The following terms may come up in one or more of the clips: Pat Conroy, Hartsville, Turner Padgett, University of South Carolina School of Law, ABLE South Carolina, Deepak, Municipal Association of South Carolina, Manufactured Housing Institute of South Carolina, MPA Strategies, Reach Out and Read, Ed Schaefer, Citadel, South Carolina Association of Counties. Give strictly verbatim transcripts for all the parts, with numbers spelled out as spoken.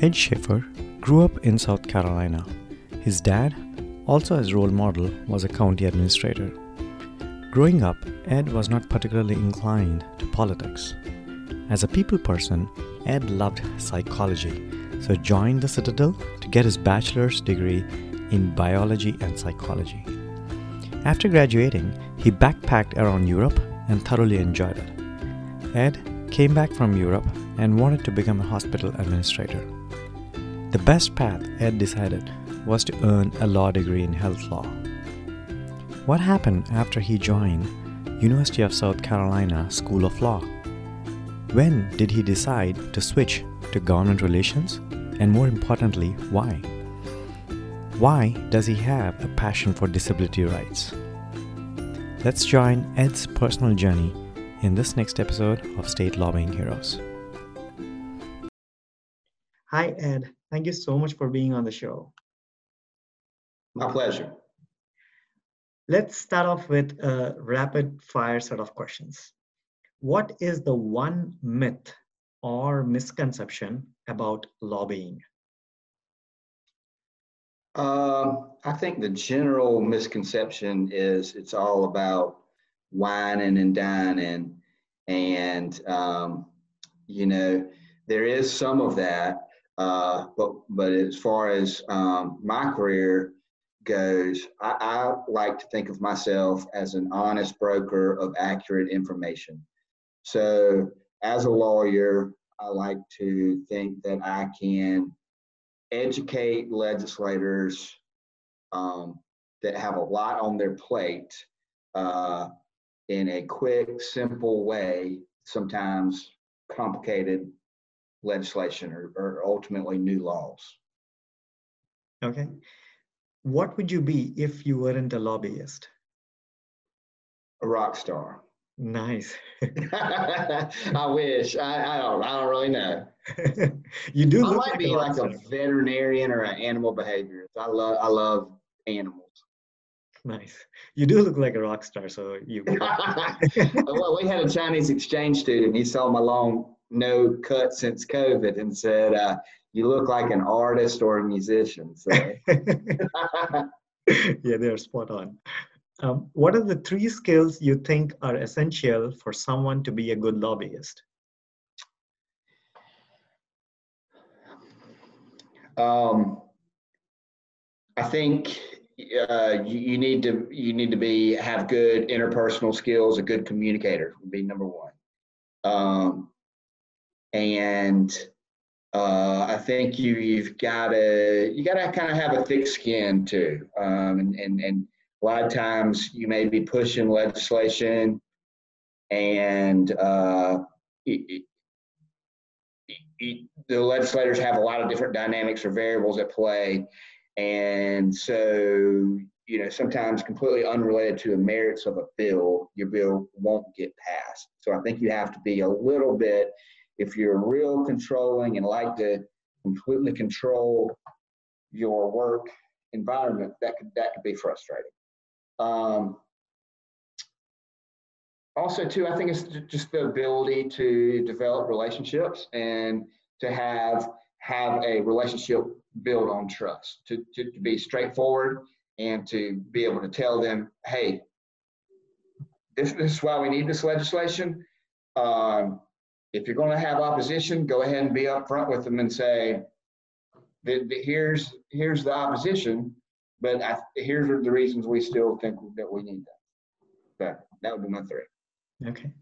Ed Schaefer grew up in South Carolina. His dad, also as role model, was a county administrator. Growing up, Ed was not particularly inclined to politics. As a people person, Ed loved psychology, so joined the Citadel to get his bachelor's degree in biology and psychology. After graduating, he backpacked around Europe and thoroughly enjoyed it. Ed came back from Europe and wanted to become a hospital administrator. The best path, Ed decided, was to earn a law degree in health law. What happened after he joined University of South Carolina School of Law? When did he decide to switch to government relations? And more importantly, why? Why does he have a passion for disability rights? Let's join Ed's personal journey in this next episode of State Lobbying Heroes. Hi, Ed. Thank you so much for being on the show. My pleasure. Let's start off with a rapid fire set of questions. What is the one myth or misconception about lobbying? Uh, I think the general misconception is it's all about whining and dining. And, um, you know, there is some of that. Uh, but, but as far as um, my career goes, I, I like to think of myself as an honest broker of accurate information. So as a lawyer, I like to think that I can educate legislators um, that have a lot on their plate uh, in a quick, simple way, sometimes complicated legislation or, or ultimately new laws. Okay. What would you be if you weren't a lobbyist? A rock star. Nice. I wish. I, I don't. I don't really know. You do. I look might like be a like a veterinarian or an animal behaviorist. I love. I love animals. Nice. You do look like a rock star. So you. Well, we had a Chinese exchange student. He saw my long no cut since COVID and said, uh, "You look like an artist or a musician." So. Yeah, they're spot on. Um, what are the three skills you think are essential for someone to be a good lobbyist? Um, I think uh, you, you need to you need to be have good interpersonal skills. A good communicator would be number one, um, and uh, I think you you've got to you got to kind of have a thick skin too, um, and and and. A lot of times you may be pushing legislation and uh, it, it, it, the legislators have a lot of different dynamics or variables at play. And so, you know, sometimes completely unrelated to the merits of a bill, your bill won't get passed. So I think you have to be a little bit, if you're real controlling and like to completely control your work environment, that could, that could be frustrating. Um, also, too, I think it's just the ability to develop relationships and to have have a relationship built on trust, to, to, to be straightforward and to be able to tell them, hey, this, this is why we need this legislation. Um, if you're going to have opposition, go ahead and be upfront with them and say, the, the, here's here's the opposition, but I, here's the reasons we still think that we need that. So that would be my three. Okay.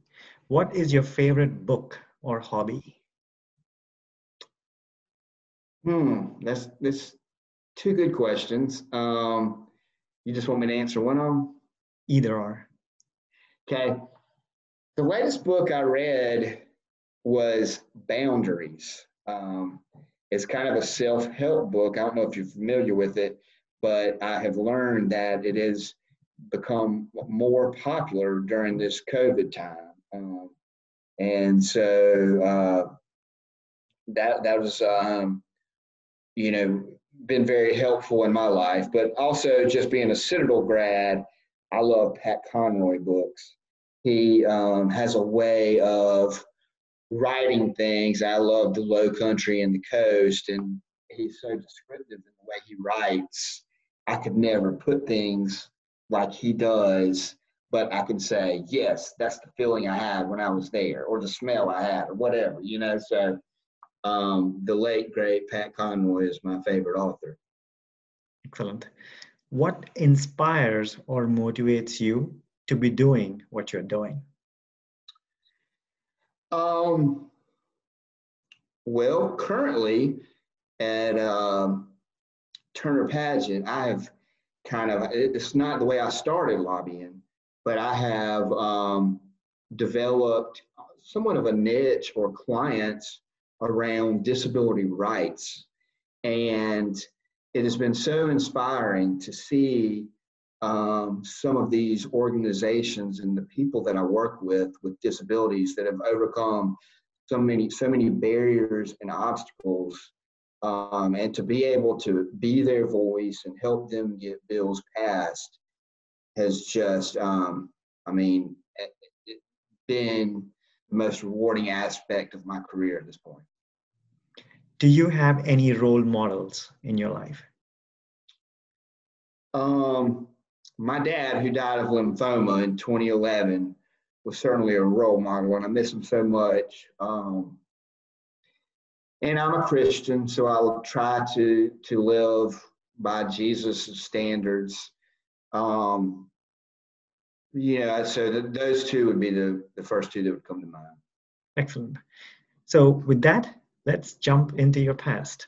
What is your favorite book or hobby? Hmm. That's that's two good questions. Um, you just want me to answer one of them? Either or. Okay. The latest book I read was Boundaries. Um, It's kind of a self-help book. I don't know if you're familiar with it, but I have learned that it has become more popular during this COVID time. Um, and so uh, that that was, um, you know, been very helpful in my life. But also just being a Citadel grad, I love Pat Conroy books. He um, has a way of writing things. I love the low country and the coast, and he's so descriptive in the way he writes. I could never put things like he does, but I can say, yes, that's the feeling I had when I was there, or the smell I had, or whatever, you know. So um, the late, great Pat Conroy is my favorite author. Excellent. What inspires or motivates you to be doing what you're doing? Um, well, currently at um, Turner Padgett, I've kind of, it's not the way I started lobbying, but I have um, developed somewhat of a niche or clients around disability rights. And it has been so inspiring to see um, some of these organizations and the people that I work with with disabilities that have overcome so many, so many barriers and obstacles, um, and to be able to be their voice and help them get bills passed has just, um, I mean, it, it been the most rewarding aspect of my career at this point. Do you have any role models in your life? Um, my dad, who died of lymphoma in twenty eleven, was certainly a role model, and I miss him so much. Um, and I'm a Christian, so I'll try to, to live by Jesus' standards. Um, you know, so th those two would be the, the first two that would come to mind. Excellent. So with that, let's jump into your past.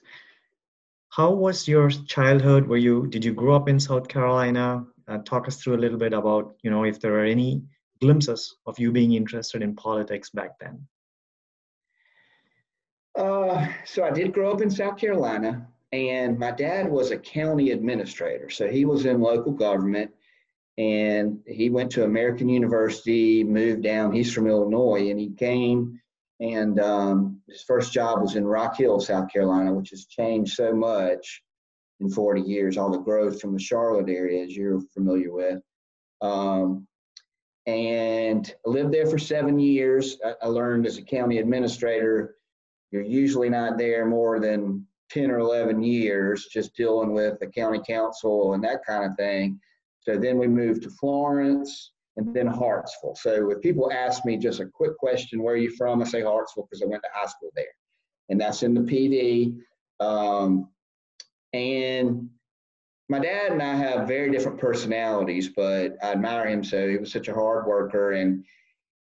How was your childhood? Were you, did you grow up in South Carolina? Uh, talk us through a little bit about, you know, if there are any glimpses of you being interested in politics back then. Uh, so I did grow up in South Carolina, and my dad was a county administrator. So he was in local government, and he went to American University, moved down, he's from Illinois, and he came. And um, his first job was in Rock Hill, South Carolina, which has changed so much in forty years, all the growth from the Charlotte area, as you're familiar with. Um, and I lived there for seven years. I, I learned as a county administrator, you're usually not there more than ten or eleven years, just dealing with the county council and that kind of thing. So then we moved to Florence, and then Hartsville. So if people ask me just a quick question, where are you from? I say Hartsville because I went to high school there. And that's in the P D. Um, and my dad and I have very different personalities, but I admire him so. He was such a hard worker, and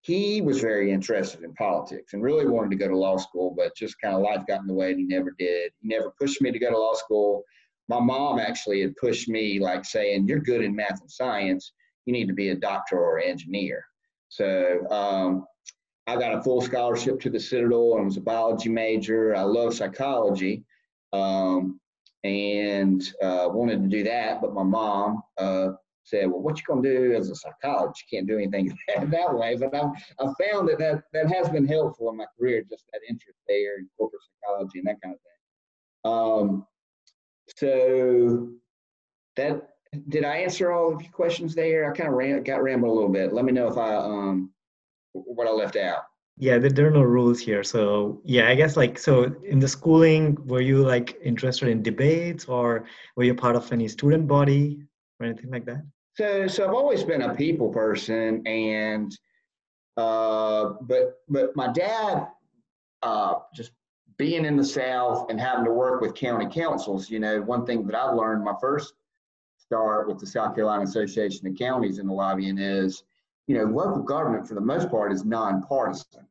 he was very interested in politics and really wanted to go to law school, but just kind of life got in the way and he never did. He never pushed me to go to law school. My mom actually had pushed me, like saying, you're good in math and science. You need to be a doctor or engineer. So um, I got a full scholarship to the Citadel and was a biology major. I love psychology, um, and uh, wanted to do that, but my mom uh, said, well, what you gonna do as a psychologist? You can't do anything that way. But I, I found that, that that has been helpful in my career, just that interest there in corporate psychology and that kind of thing. Um, so that, did I answer all of your questions there? I kind of ran, got rambled a little bit. Let me know if I um what I left out. Yeah, there are no rules here. So yeah, I guess like, so in the schooling, were you like interested in debates, or were you part of any student body or anything like that? So so I've always been a people person, and uh, but but my dad, uh, just being in the South and having to work with county councils, you know, one thing that I've learned my first start with the South Carolina Association of Counties in the lobbying is, you know, local government for the most part is nonpartisan.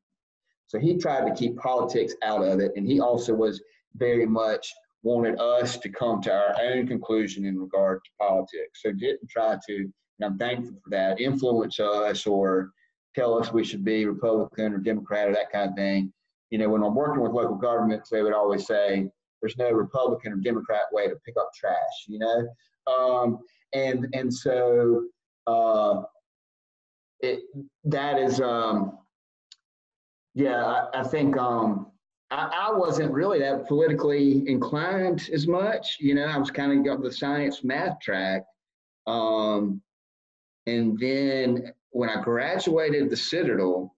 So he tried to keep politics out of it, and he also was very much wanted us to come to our own conclusion in regard to politics. So didn't try to, and I'm thankful for that, influence us or tell us we should be Republican or Democrat or that kind of thing. You know, when I'm working with local governments, they would always say, there's no Republican or Democrat way to pick up trash, you know? Um, and, and so, uh, it, that is, um, yeah, I, I think, um, I, I wasn't really that politically inclined as much, you know, I was kind of got the science math track. Um, and then when I graduated the Citadel,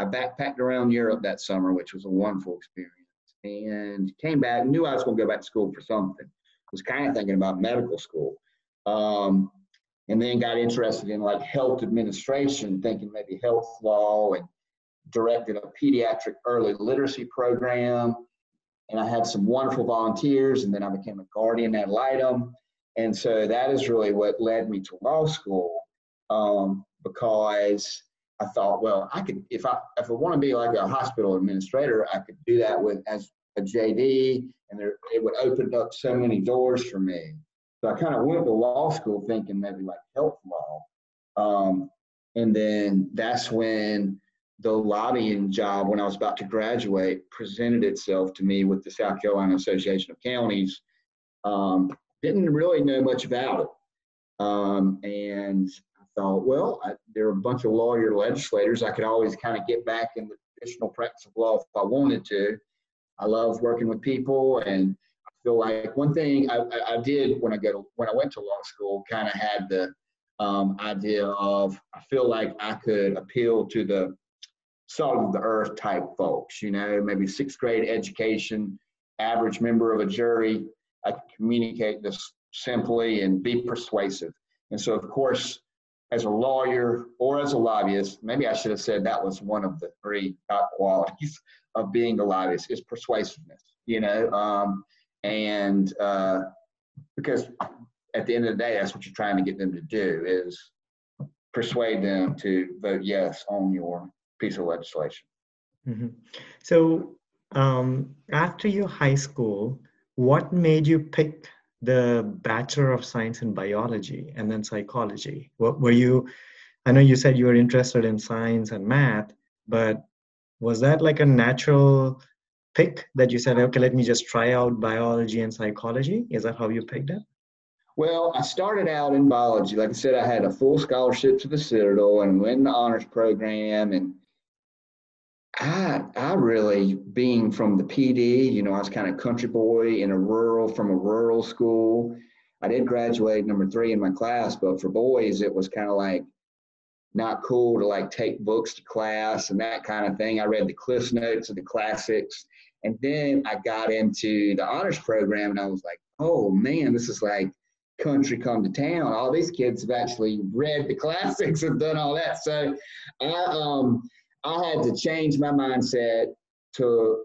I backpacked around Europe that summer, which was a wonderful experience, and came back, knew I was going to go back to school for something. Was kind of thinking about medical school. Um, and then got interested in like health administration, thinking maybe health law, and directed a pediatric early literacy program. And I had some wonderful volunteers, and then I became a guardian ad litem. And so that is really what led me to law school, um, because I thought, well, I could, if I, if I want to be like a hospital administrator, I could do that with as a J D, and there, it would open up so many doors for me. So I kind of went to law school thinking maybe like health law. Um, and then that's when the lobbying job, when I was about to graduate, presented itself to me with the South Carolina Association of Counties. Um, didn't really know much about it. Um, and I thought, well, I, there are a bunch of lawyer legislators. I could always kind of get back in the traditional practice of law if I wanted to. I love working with people, and I feel like one thing I, I, I did when I go to, when I went to law school, kind of had the um, idea of, I feel like I could appeal to the salt of the earth type folks, you know, maybe sixth grade education, average member of a jury. I could communicate this simply and be persuasive. And so, of course, as a lawyer or as a lobbyist, maybe I should have said that was one of the three top qualities of being a lobbyist, is persuasiveness, you know, um, and uh, because at the end of the day, that's what you're trying to get them to do, is persuade them to vote yes on your piece of legislation. Mm-hmm. So um, after your high school, what made you pick the Bachelor of Science in Biology and then psychology? What were you, I know you said you were interested in science and math, but was that like a natural pick that you said, okay, let me just try out biology and psychology? Is that how you picked it? Well, I started out in biology. Like I said, I had a full scholarship to the Citadel and went in the honors program. And I, I really, being from the P D, you know, I was kind of country boy in a rural, from a rural school. I did graduate number three in my class, but for boys, it was kind of like not cool to like take books to class and that kind of thing. I read the Cliff Notes of the classics. And then I got into the honors program, and I was like, oh man, this is like country come to town. All these kids have actually read the classics and done all that. So I, um, I had to change my mindset to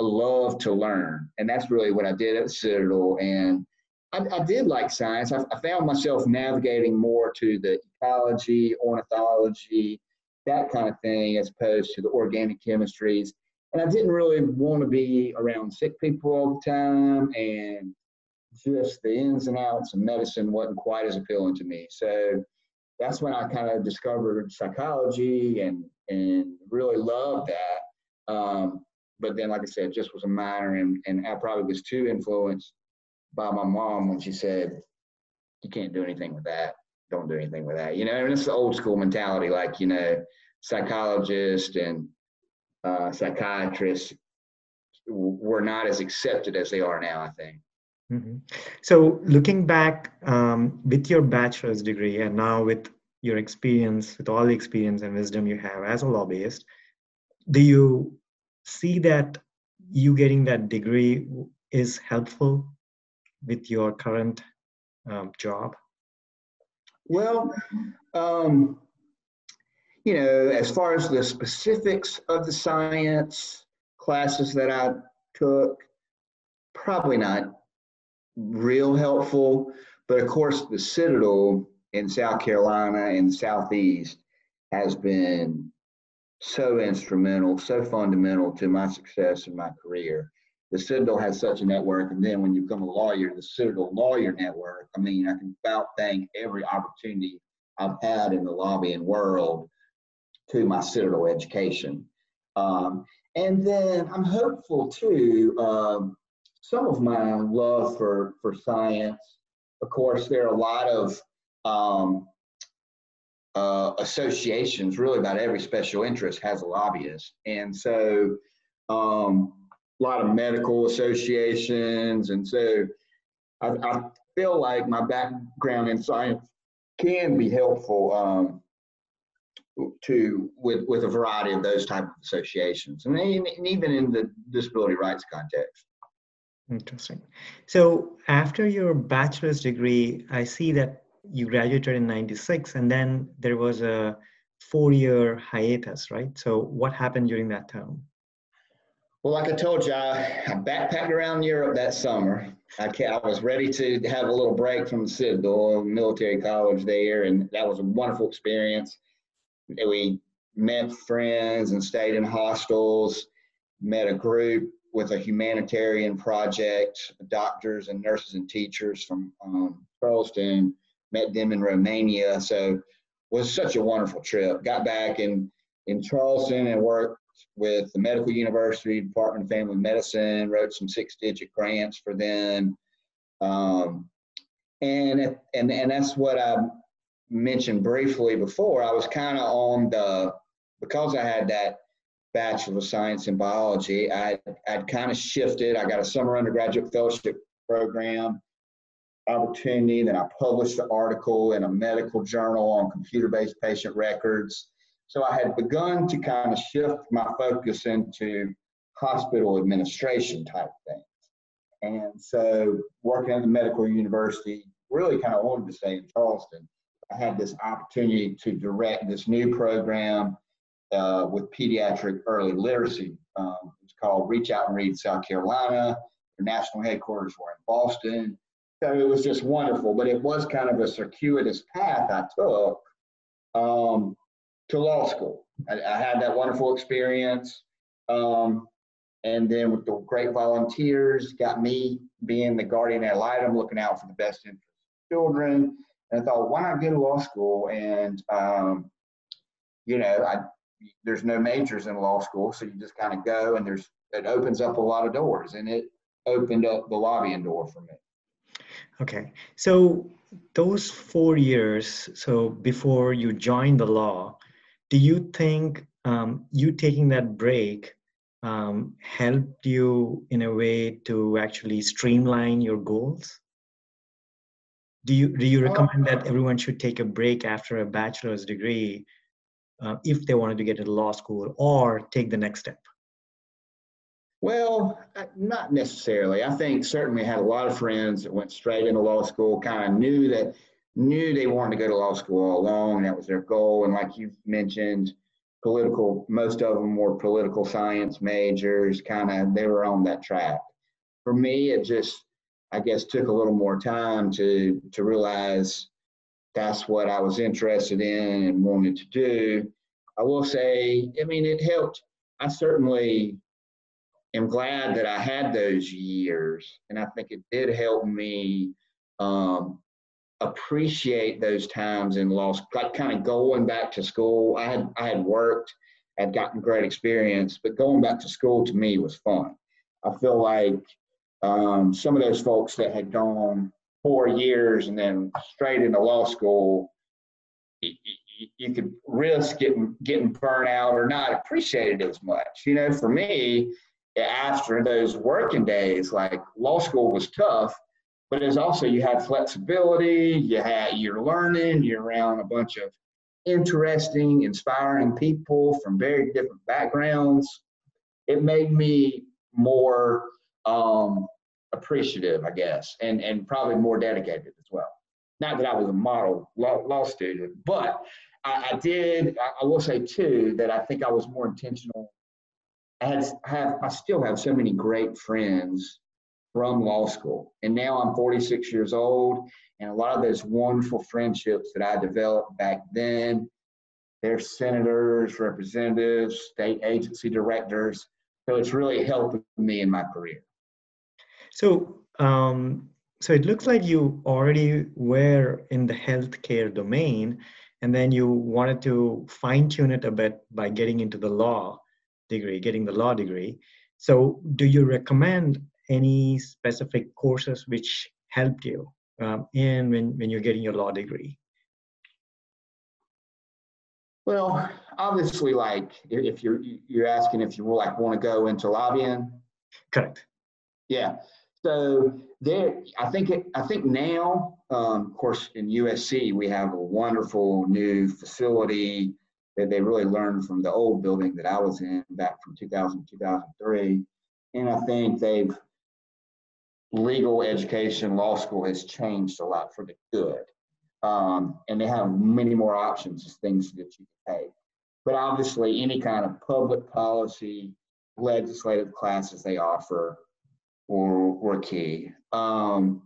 love to learn. And that's really what I did at Citadel. And I, I did like science. I, I found myself navigating more to the ecology, ornithology, that kind of thing, as opposed to the organic chemistries. And I didn't really want to be around sick people all the time, and just the ins and outs of medicine wasn't quite as appealing to me. So that's when I kind of discovered psychology, and and really loved that. Um, but then, like I said, just was a minor, and, and I probably was too influenced by my mom when she said, you can't do anything with that. Don't do anything with that. You know, and it's the old school mentality, like, you know, psychologists and uh, psychiatrists were not as accepted as they are now, I think. Mm-hmm. So looking back um, with your bachelor's degree, and now with your experience, with all the experience and wisdom you have as a lobbyist, do you see that you getting that degree is helpful with your current um, job? Well, um, you know, as far as the specifics of the science classes that I took, probably not real helpful. But of course, the Citadel in South Carolina and Southeast has been so instrumental, so fundamental to my success in my career. The Citadel has such a network, and then when you become a lawyer, the Citadel Lawyer Network, I mean, I can about thank every opportunity I've had in the lobbying world to my Citadel education. Um, and then I'm hopeful too, um, some of my love for, for science. Of course, there are a lot of um, uh, associations, really about every special interest has a lobbyist. And so um, a lot of medical associations. And so I, I feel like my background in science can be helpful um, to with, with a variety of those type of associations, and, they, and even in the disability rights context. Interesting. So after your bachelor's degree, I see that you graduated in ninety-six, and then there was a four-year hiatus, right? So what happened during that time? Well, like I told you, I, I backpacked around Europe that summer. I, I was ready to have a little break from the Citadel Military College there, and that was a wonderful experience. We met friends and stayed in hostels, met a group with a humanitarian project, doctors and nurses and teachers from um, Charleston, met them in Romania. So it was such a wonderful trip. Got back in, in Charleston and worked with the Medical University, Department of Family Medicine, wrote some six-digit grants for them. Um, and, and, and that's what I mentioned briefly before. I was kind of on the, because I had that Bachelor of Science in Biology, I, I'd kind of shifted. I got a summer undergraduate fellowship program opportunity, then I published an article in a medical journal on computer-based patient records. So I had begun to kind of shift my focus into hospital administration type things. And so working at the medical university, really kind of wanted to stay in Charleston. I had this opportunity to direct this new program uh, with pediatric early literacy. Um, it's called Reach Out and Read, South Carolina. Their national headquarters were in Boston. So it was just wonderful, but it was kind of a circuitous path I took um, to law school. I, I had that wonderful experience. Um, and then with the great volunteers, got me being the guardian ad litem, looking out for the best interest of children. And I thought, why not go to law school? And, um, you know, I, there's no majors in law school, so you just kind of go, and there's, it opens up a lot of doors, and it opened up the lobbying door for me. Okay. So those four years, so before you joined the law, do you think um, you taking that break um, helped you in a way to actually streamline your goals? Do you, do you recommend that everyone should take a break after a bachelor's degree uh, if they wanted to get into law school or take the next step? Well, not necessarily. I think certainly had a lot of friends that went straight into law school, kind of knew that, knew they wanted to go to law school all along. That was their goal. And like you mentioned, political, most of them were political science majors, kind of, they were on that track. For me, it just, I guess, took a little more time to, to realize that's what I was interested in and wanted to do. I will say, I mean, it helped. I certainly am glad that I had those years, and I think it did help me um, appreciate those times in law school. Like kind of going back to school, I had, I had worked, I'd gotten great experience, but going back to school to me was fun. I feel like Um, some of those folks that had gone four years and then straight into law school, you, you, you could risk getting, getting burnt out or not appreciated as much. You know, for me, after those working days, like law school was tough, but it's also you had flexibility, you had, you're learning, you're around a bunch of interesting, inspiring people from very different backgrounds. It made me more Um, appreciative, I guess, and, and probably more dedicated as well. Not that I was a model law, law student, but I, I did, I, I will say too, that I think I was more intentional. I, had, have, I still have so many great friends from law school, and now I'm forty-six years old, and a lot of those wonderful friendships that I developed back then, they're senators, representatives, state agency directors, so it's really helped me in my career. So, um, so it looks like you already were in the healthcare domain, and then you wanted to fine tune it a bit by getting into the law degree, getting the law degree. So, do you recommend any specific courses which helped you um, in when, when you're getting your law degree? Well, obviously, like if you're you're asking if you like want to go into lobbying, correct? Yeah. So there, I think it, I think now, um, of course, in U S C we have a wonderful new facility that they really learned from the old building that I was in back from two thousand, two thousand three. And I think they've, legal education, law school has changed a lot for the good. Um, and they have many more options of things that you can take. But obviously, any kind of public policy, legislative classes they offer were, were key. Um,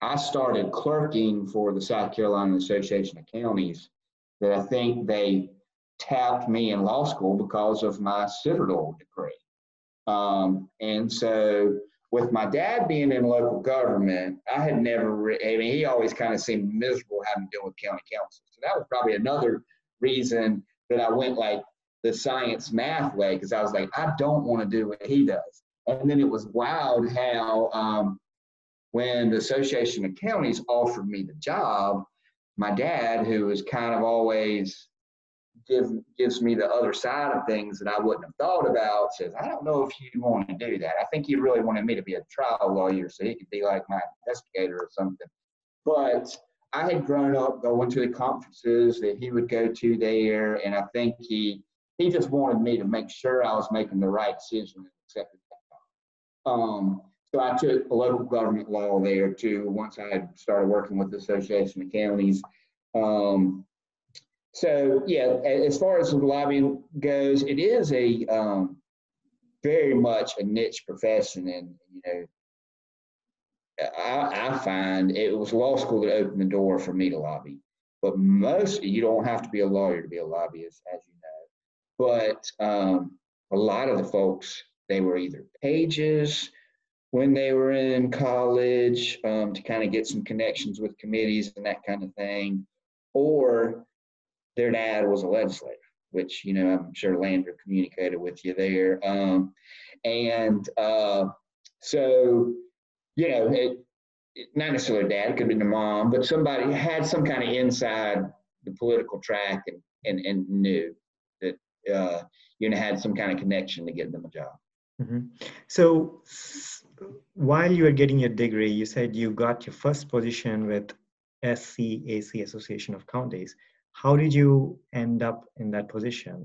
I started clerking for the South Carolina Association of Counties, that I think they tapped me in law school because of my Citadel degree. Um, and so with my dad being in local government, I had never, re I mean, he always kind of seemed miserable having to deal with county council. So that was probably another reason that I went like the science math way, because I was like, I don't want to do what he does. And then it was wild how um, when the Association of Counties offered me the job, my dad, who is kind of always give, gives me the other side of things that I wouldn't have thought about, says, I don't know if you want to do that. I think he really wanted me to be a trial lawyer so he could be like my investigator or something. But I had grown up going to the conferences that he would go to there, and I think he, he just wanted me to make sure I was making the right decision and accepted that. Um, So I took local government law there too, once I had started working with the Association of Counties. Um, so yeah, as far as the lobbying goes, it is a um, very much a niche profession. And you know, I, I find it was law school that opened the door for me to lobby. But mostly, you don't have to be a lawyer to be a lobbyist, as you know. But um, a lot of the folks, they were either pages, when they were in college, um, to kind of get some connections with committees and that kind of thing, or their dad was a legislator, which, you know, I'm sure Landry communicated with you there. Um, and uh, so, you know, it, it, not necessarily dad, it could be the mom, but somebody had some kind of inside the political track and, and, and knew that, uh, you know, had some kind of connection to get them a job. Mm-hmm. So while you were getting your degree, you said you got your first position with S C A C, Association of Counties. How did you end up in that position?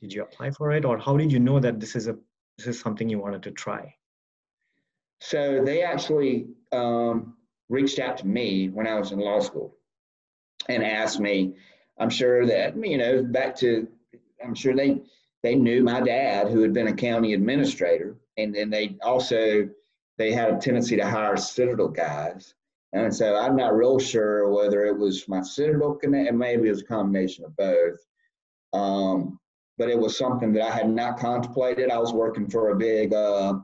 Did you apply for it, or how did you know that this is a this is something you wanted to try? So they actually um, reached out to me when I was in law school and asked me. I'm sure that you know back to I'm sure they. They knew my dad, who had been a county administrator, and then they also, they had a tendency to hire Citadel guys. And so I'm not real sure whether it was my Citadel connect, and maybe it was a combination of both. Um, but it was something that I had not contemplated. I was working for a big uh,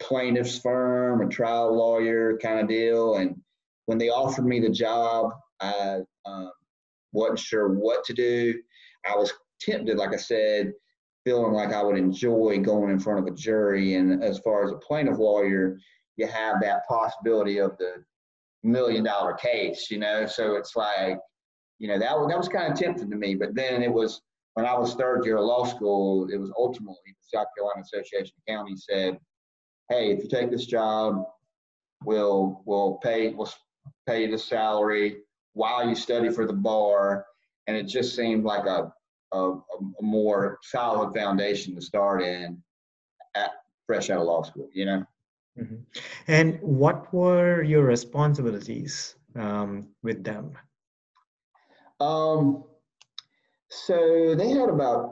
plaintiff's firm, a trial lawyer kind of deal. And when they offered me the job, I um, wasn't sure what to do. I was tempted, like I said, feeling like I would enjoy going in front of a jury. And as far as a plaintiff lawyer, you have that possibility of the million dollar case, you know? So it's like, you know, that was, that was kind of tempting to me. But then it was, when I was third year of law school, it was ultimately the South Carolina Association of Counties said, hey, if you take this job, we'll, we'll pay, we'll pay you the salary while you study for the bar. And it just seemed like a, A, a more solid foundation to start in, at, fresh out of law school, you know? Mm-hmm. And what were your responsibilities um, with them? Um, so they had about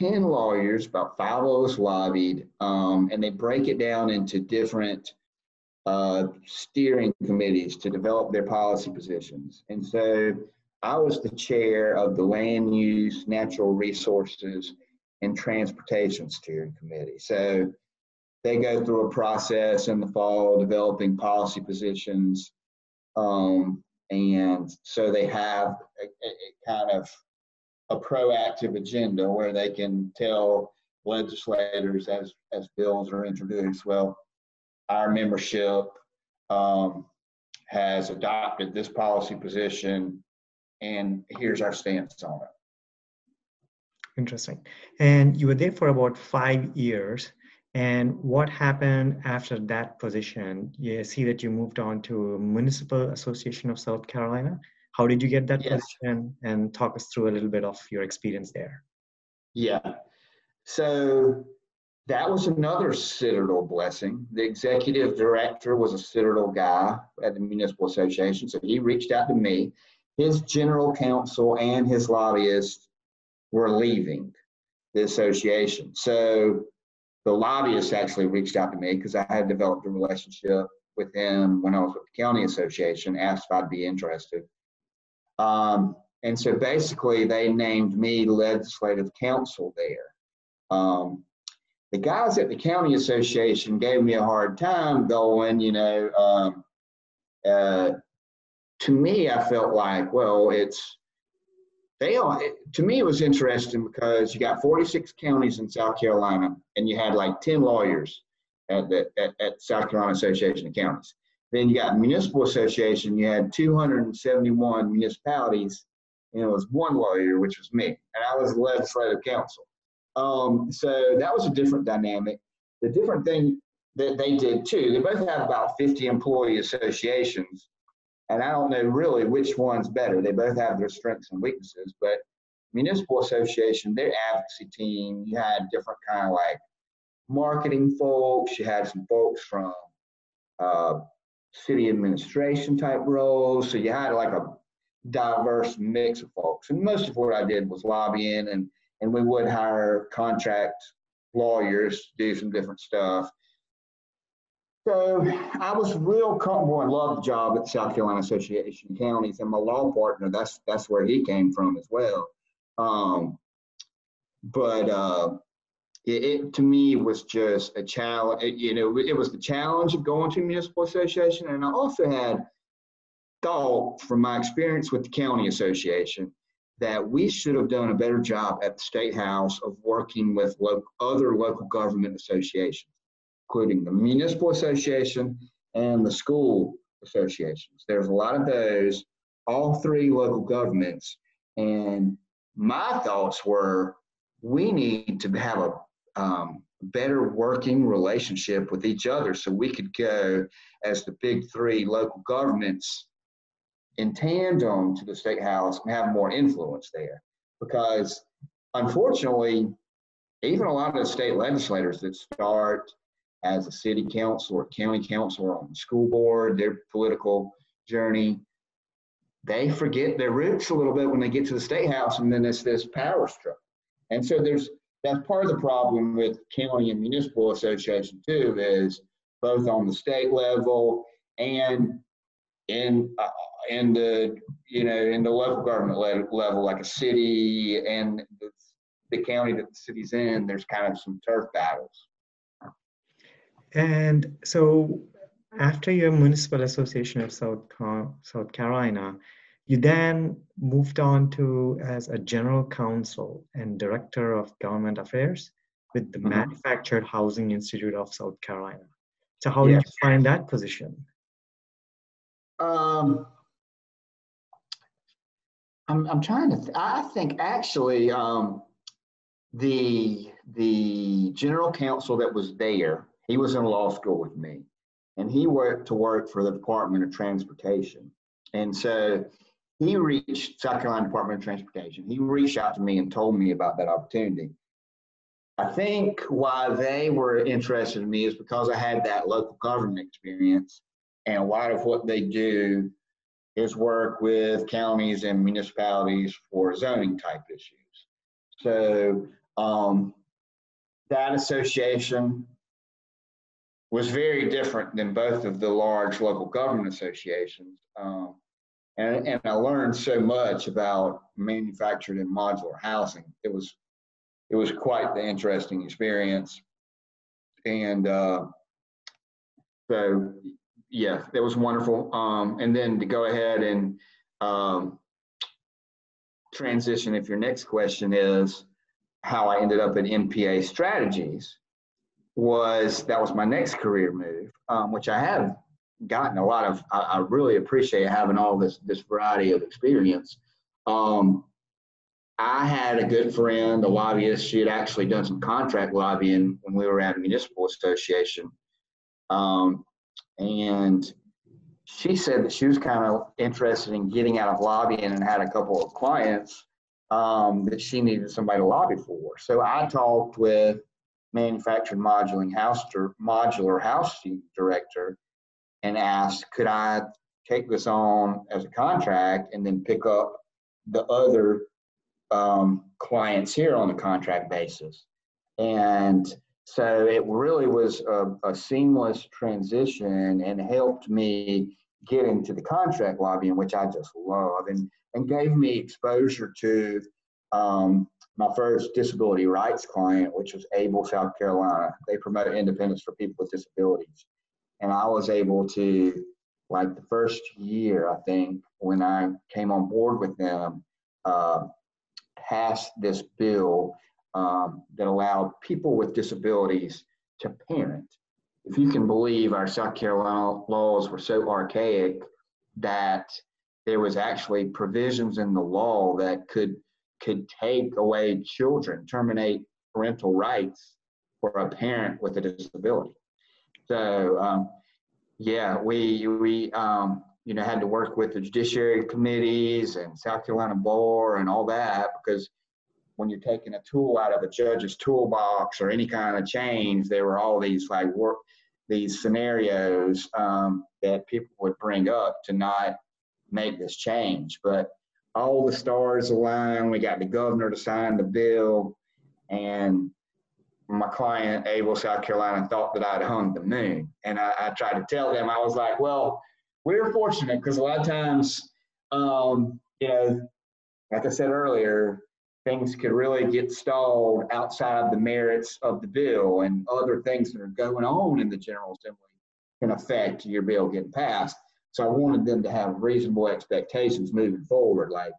ten lawyers, about five of us lobbied, um, and they break it down into different uh, steering committees to develop their policy positions. And so I was the chair of the Land Use, Natural Resources, and Transportation Steering Committee. So they go through a process in the fall, developing policy positions. Um, and so they have a, a, a kind of a proactive agenda where they can tell legislators as, as bills are introduced, well, our membership um, has adopted this policy position, and here's our stance on it. Interesting. And you were there for about five years. And what happened after that position? You see that you moved on to Municipal Association of South Carolina. How did you get that yes. position? And talk us through a little bit of your experience there. Yeah. So that was another Citadel blessing. The executive director was a Citadel guy at the Municipal Association, so he reached out to me. His general counsel and his lobbyist were leaving the association. So the lobbyist actually reached out to me because I had developed a relationship with him when I was with the county association, asked if I'd be interested. Um, and so basically they named me legislative counsel there. Um, the guys at the county association gave me a hard time going, you know, um, uh, to me, I felt like, well, it's, they all, it, to me, it was interesting because you got forty-six counties in South Carolina and you had like ten lawyers at the at, at South Carolina Association of Counties. Then you got Municipal Association, you had two hundred seventy-one municipalities, and it was one lawyer, which was me, and I was the legislative counsel. Um, so that was a different dynamic. The different thing that they did too, they both have about fifty employee associations, and I don't know really which one's better. They both have their strengths and weaknesses, but Municipal Association, their advocacy team, you had different kind of like marketing folks, you had some folks from uh, city administration type roles, so you had like a diverse mix of folks. And most of what I did was lobbying, and, and we would hire contract lawyers to do some different stuff. So I was real comfortable and loved the job at South Carolina Association of Counties, and my law partner, that's that's where he came from as well. Um, but uh, it, it to me was just a challenge. It, you know, it was the challenge of going to a municipal association, and I also had thought from my experience with the county association that we should have done a better job at the State House of working with lo- other local government associations, including the Municipal Association and the school associations. There's a lot of those, all three local governments. And my thoughts were, we need to have a um, better working relationship with each other so we could go as the big three local governments in tandem to the State House and have more influence there. Because unfortunately, even a lot of the state legislators that start as a city council or county council or on the school board, their political journey, they forget their roots a little bit when they get to the state house, and then it's this power struggle. And so there's, that's part of the problem with county and municipal association too, is both on the state level and in, uh, in the, you know, in the local government level, like a city and the, the county that the city's in, there's kind of some turf battles. And so after your Municipal Association of South, Car- South Carolina, you then moved on to as a general counsel and director of government affairs with the mm-hmm. Manufactured Housing Institute of South Carolina. So how yes. did you find that position? Um, I'm, I'm trying to, th- I think actually um, the, the general counsel that was there, he was in law school with me, and he worked to work for the Department of Transportation. And so he reached South Carolina Department of Transportation. He reached out to me and told me about that opportunity. I think why they were interested in me is because I had that local government experience, and a lot of what they do is work with counties and municipalities for zoning type issues. So um, that association was very different than both of the large local government associations. Um, and, and I learned so much about manufactured and modular housing. It was, it was quite the interesting experience. And uh, so, yeah, that was wonderful. Um, and then to go ahead and um, transition, if your next question is how I ended up at M P A Strategies, was that was my next career move, um, which I have gotten a lot of. I, I really appreciate having all this this variety of experience. Um, I had a good friend, a lobbyist. She had actually done some contract lobbying when we were at a municipal association, um, and she said that she was kind of interested in getting out of lobbying and had a couple of clients um, that she needed somebody to lobby for. So I talked with Manufactured Modular House, modular housing director and asked, could I take this on as a contract and then pick up the other um, clients here on a contract basis? And so it really was a, a seamless transition and helped me get into the contract lobbying, which I just love, and, and gave me exposure to um, my first disability rights client, which was ABLE South Carolina. They promote independence for people with disabilities. And I was able to, like the first year, I think, when I came on board with them, uh, pass this bill Um, that allowed people with disabilities to parent. If you can believe, our South Carolina laws were so archaic that there was actually provisions in the law that could could take away children, terminate parental rights for a parent with a disability. So um, yeah, we we um, you know, had to work with the judiciary committees and South Carolina bar and all that, because when you're taking a tool out of a judge's toolbox or any kind of change, there were all these like work, these scenarios um, that people would bring up to not make this change. But all the stars aligned. We got the governor to sign the bill, and my client, ABLE South Carolina, thought that I'd hung the moon. And I, I tried to tell them, I was like, well, we're fortunate, because a lot of times, um, you know, like I said earlier, things could really get stalled outside of the merits of the bill, and other things that are going on in the General Assembly can affect your bill getting passed. So I wanted them to have reasonable expectations moving forward. Like,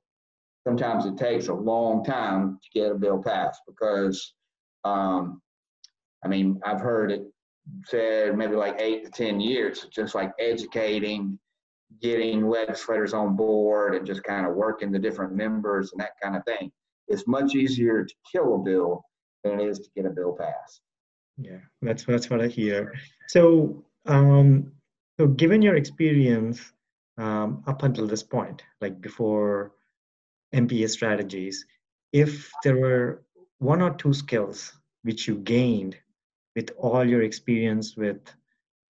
sometimes it takes a long time to get a bill passed, because, um, I mean, I've heard it said maybe like eight to ten years, just like educating, getting legislators on board, and just kind of working the different members and that kind of thing. It's much easier to kill a bill than it is to get a bill passed. Yeah, that's that's what I hear. So, um, so given your experience um, up until this point, like before M P A Strategies, if there were one or two skills which you gained with all your experience with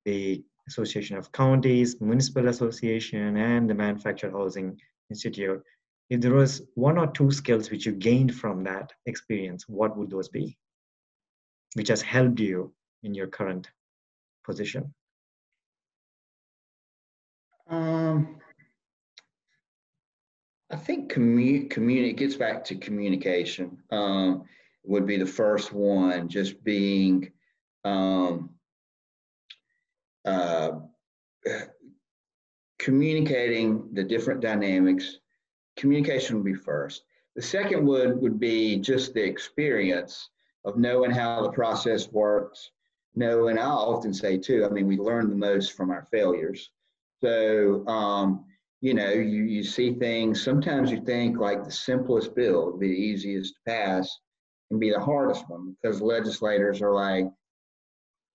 the Association of Counties, Municipal Association, and the Manufactured Housing Institute, if there was one or two skills which you gained from that experience, what would those be, which has helped you in your current position? Um, I think commu- communi- it gets back to communication, um, would be the first one, just being um, uh, communicating the different dynamics. Communication would be first. The second would, would be just the experience of knowing how the process works, knowing, I often say too, I mean, we learn the most from our failures. So, um, you know, you, you see things, sometimes you think like the simplest bill would be the easiest to pass and be the hardest one, because legislators are like,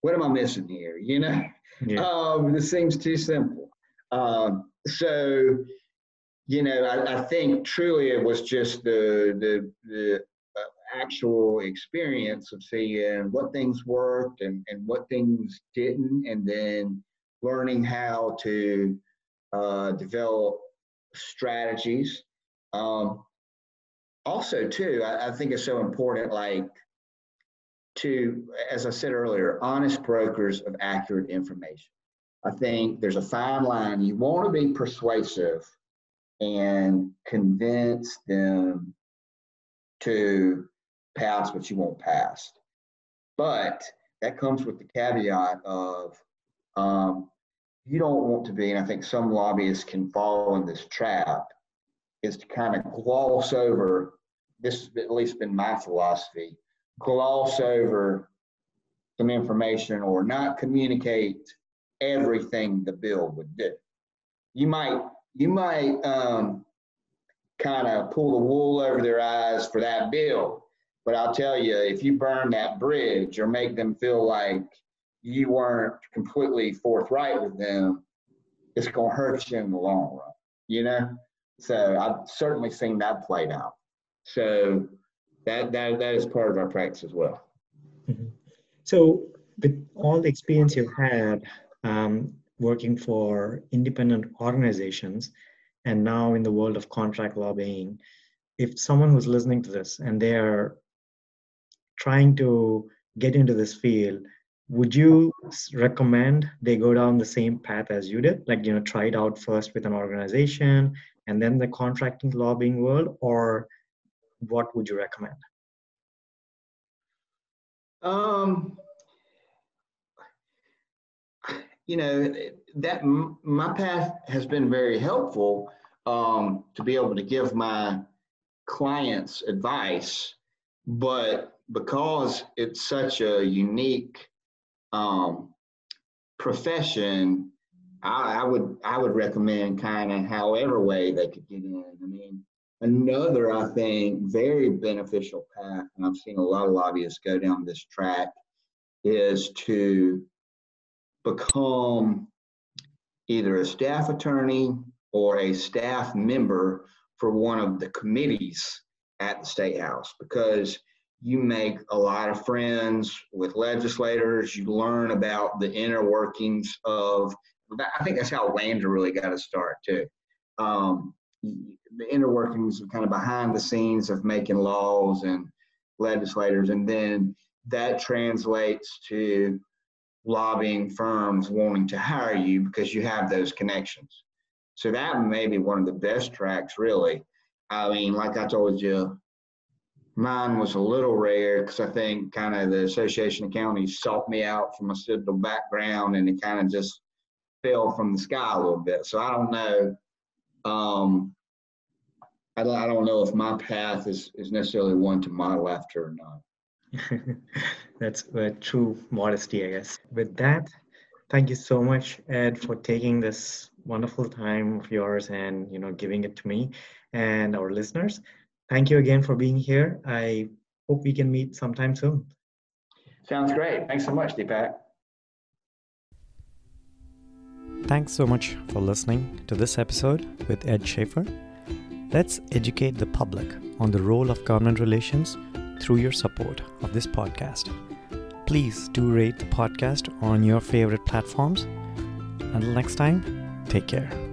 what am I missing here? You know, yeah. um, this seems too simple. Um, so, You know, I, I think truly it was just the the, the actual experience of seeing what things worked and, and what things didn't, and then learning how to uh, develop strategies. Um, also, too, I, I think it's so important, like, to, as I said earlier, honest brokers of accurate information. I think there's a fine line. You want to be persuasive and convince them to pass what you want passed. But that comes with the caveat of um, you don't want to be, and I think some lobbyists can fall in this trap, is to kind of gloss over, this has at least been my philosophy, gloss over some information or not communicate everything the bill would do. You might You might um, kind of pull the wool over their eyes for that bill, but I'll tell you, if you burn that bridge or make them feel like you weren't completely forthright with them, it's going to hurt you in the long run, you know? So I've certainly seen that played out. So that that, that is part of our practice as well. Mm-hmm. So with all the experience you've had um, working for independent organizations and now in the world of contract lobbying, if someone was listening to this and they're trying to get into this field, would you recommend they go down the same path as you did? Like, you know, try it out first with an organization and then the contracting lobbying world, or what would you recommend? Um, you know, that my path has been very helpful um, to be able to give my clients advice, but because it's such a unique um, profession, I, I would I would recommend kind of however way they could get in. I mean, another I think very beneficial path, and I've seen a lot of lobbyists go down this track, is to become either a staff attorney or a staff member for one of the committees at the State House, because you make a lot of friends with legislators. You learn about the inner workings of, I think that's how Lander really got to start too. Um, the inner workings are kind of behind the scenes of making laws and legislators. And then that translates to lobbying firms wanting to hire you because you have those connections. So that may be one of the best tracks, really. I mean, like I told you, mine was a little rare because I think kind of the Association of Counties sought me out from a Citadel background, and it kind of just fell from the sky a little bit. So I don't know. Um, I, I don't know if my path is, is necessarily one to model after or not. That's uh, true modesty, I guess. With that, thank you so much, Ed, for taking this wonderful time of yours and, you know, giving it to me and our listeners. Thank you again for being here. I hope we can meet sometime soon. Sounds great. Thanks so much, Deepak. Thanks so much for listening to this episode with Ed Schaefer. Let's educate the public on the role of government relations through your support of this podcast. Please do rate the podcast on your favorite platforms. Until next time, take care.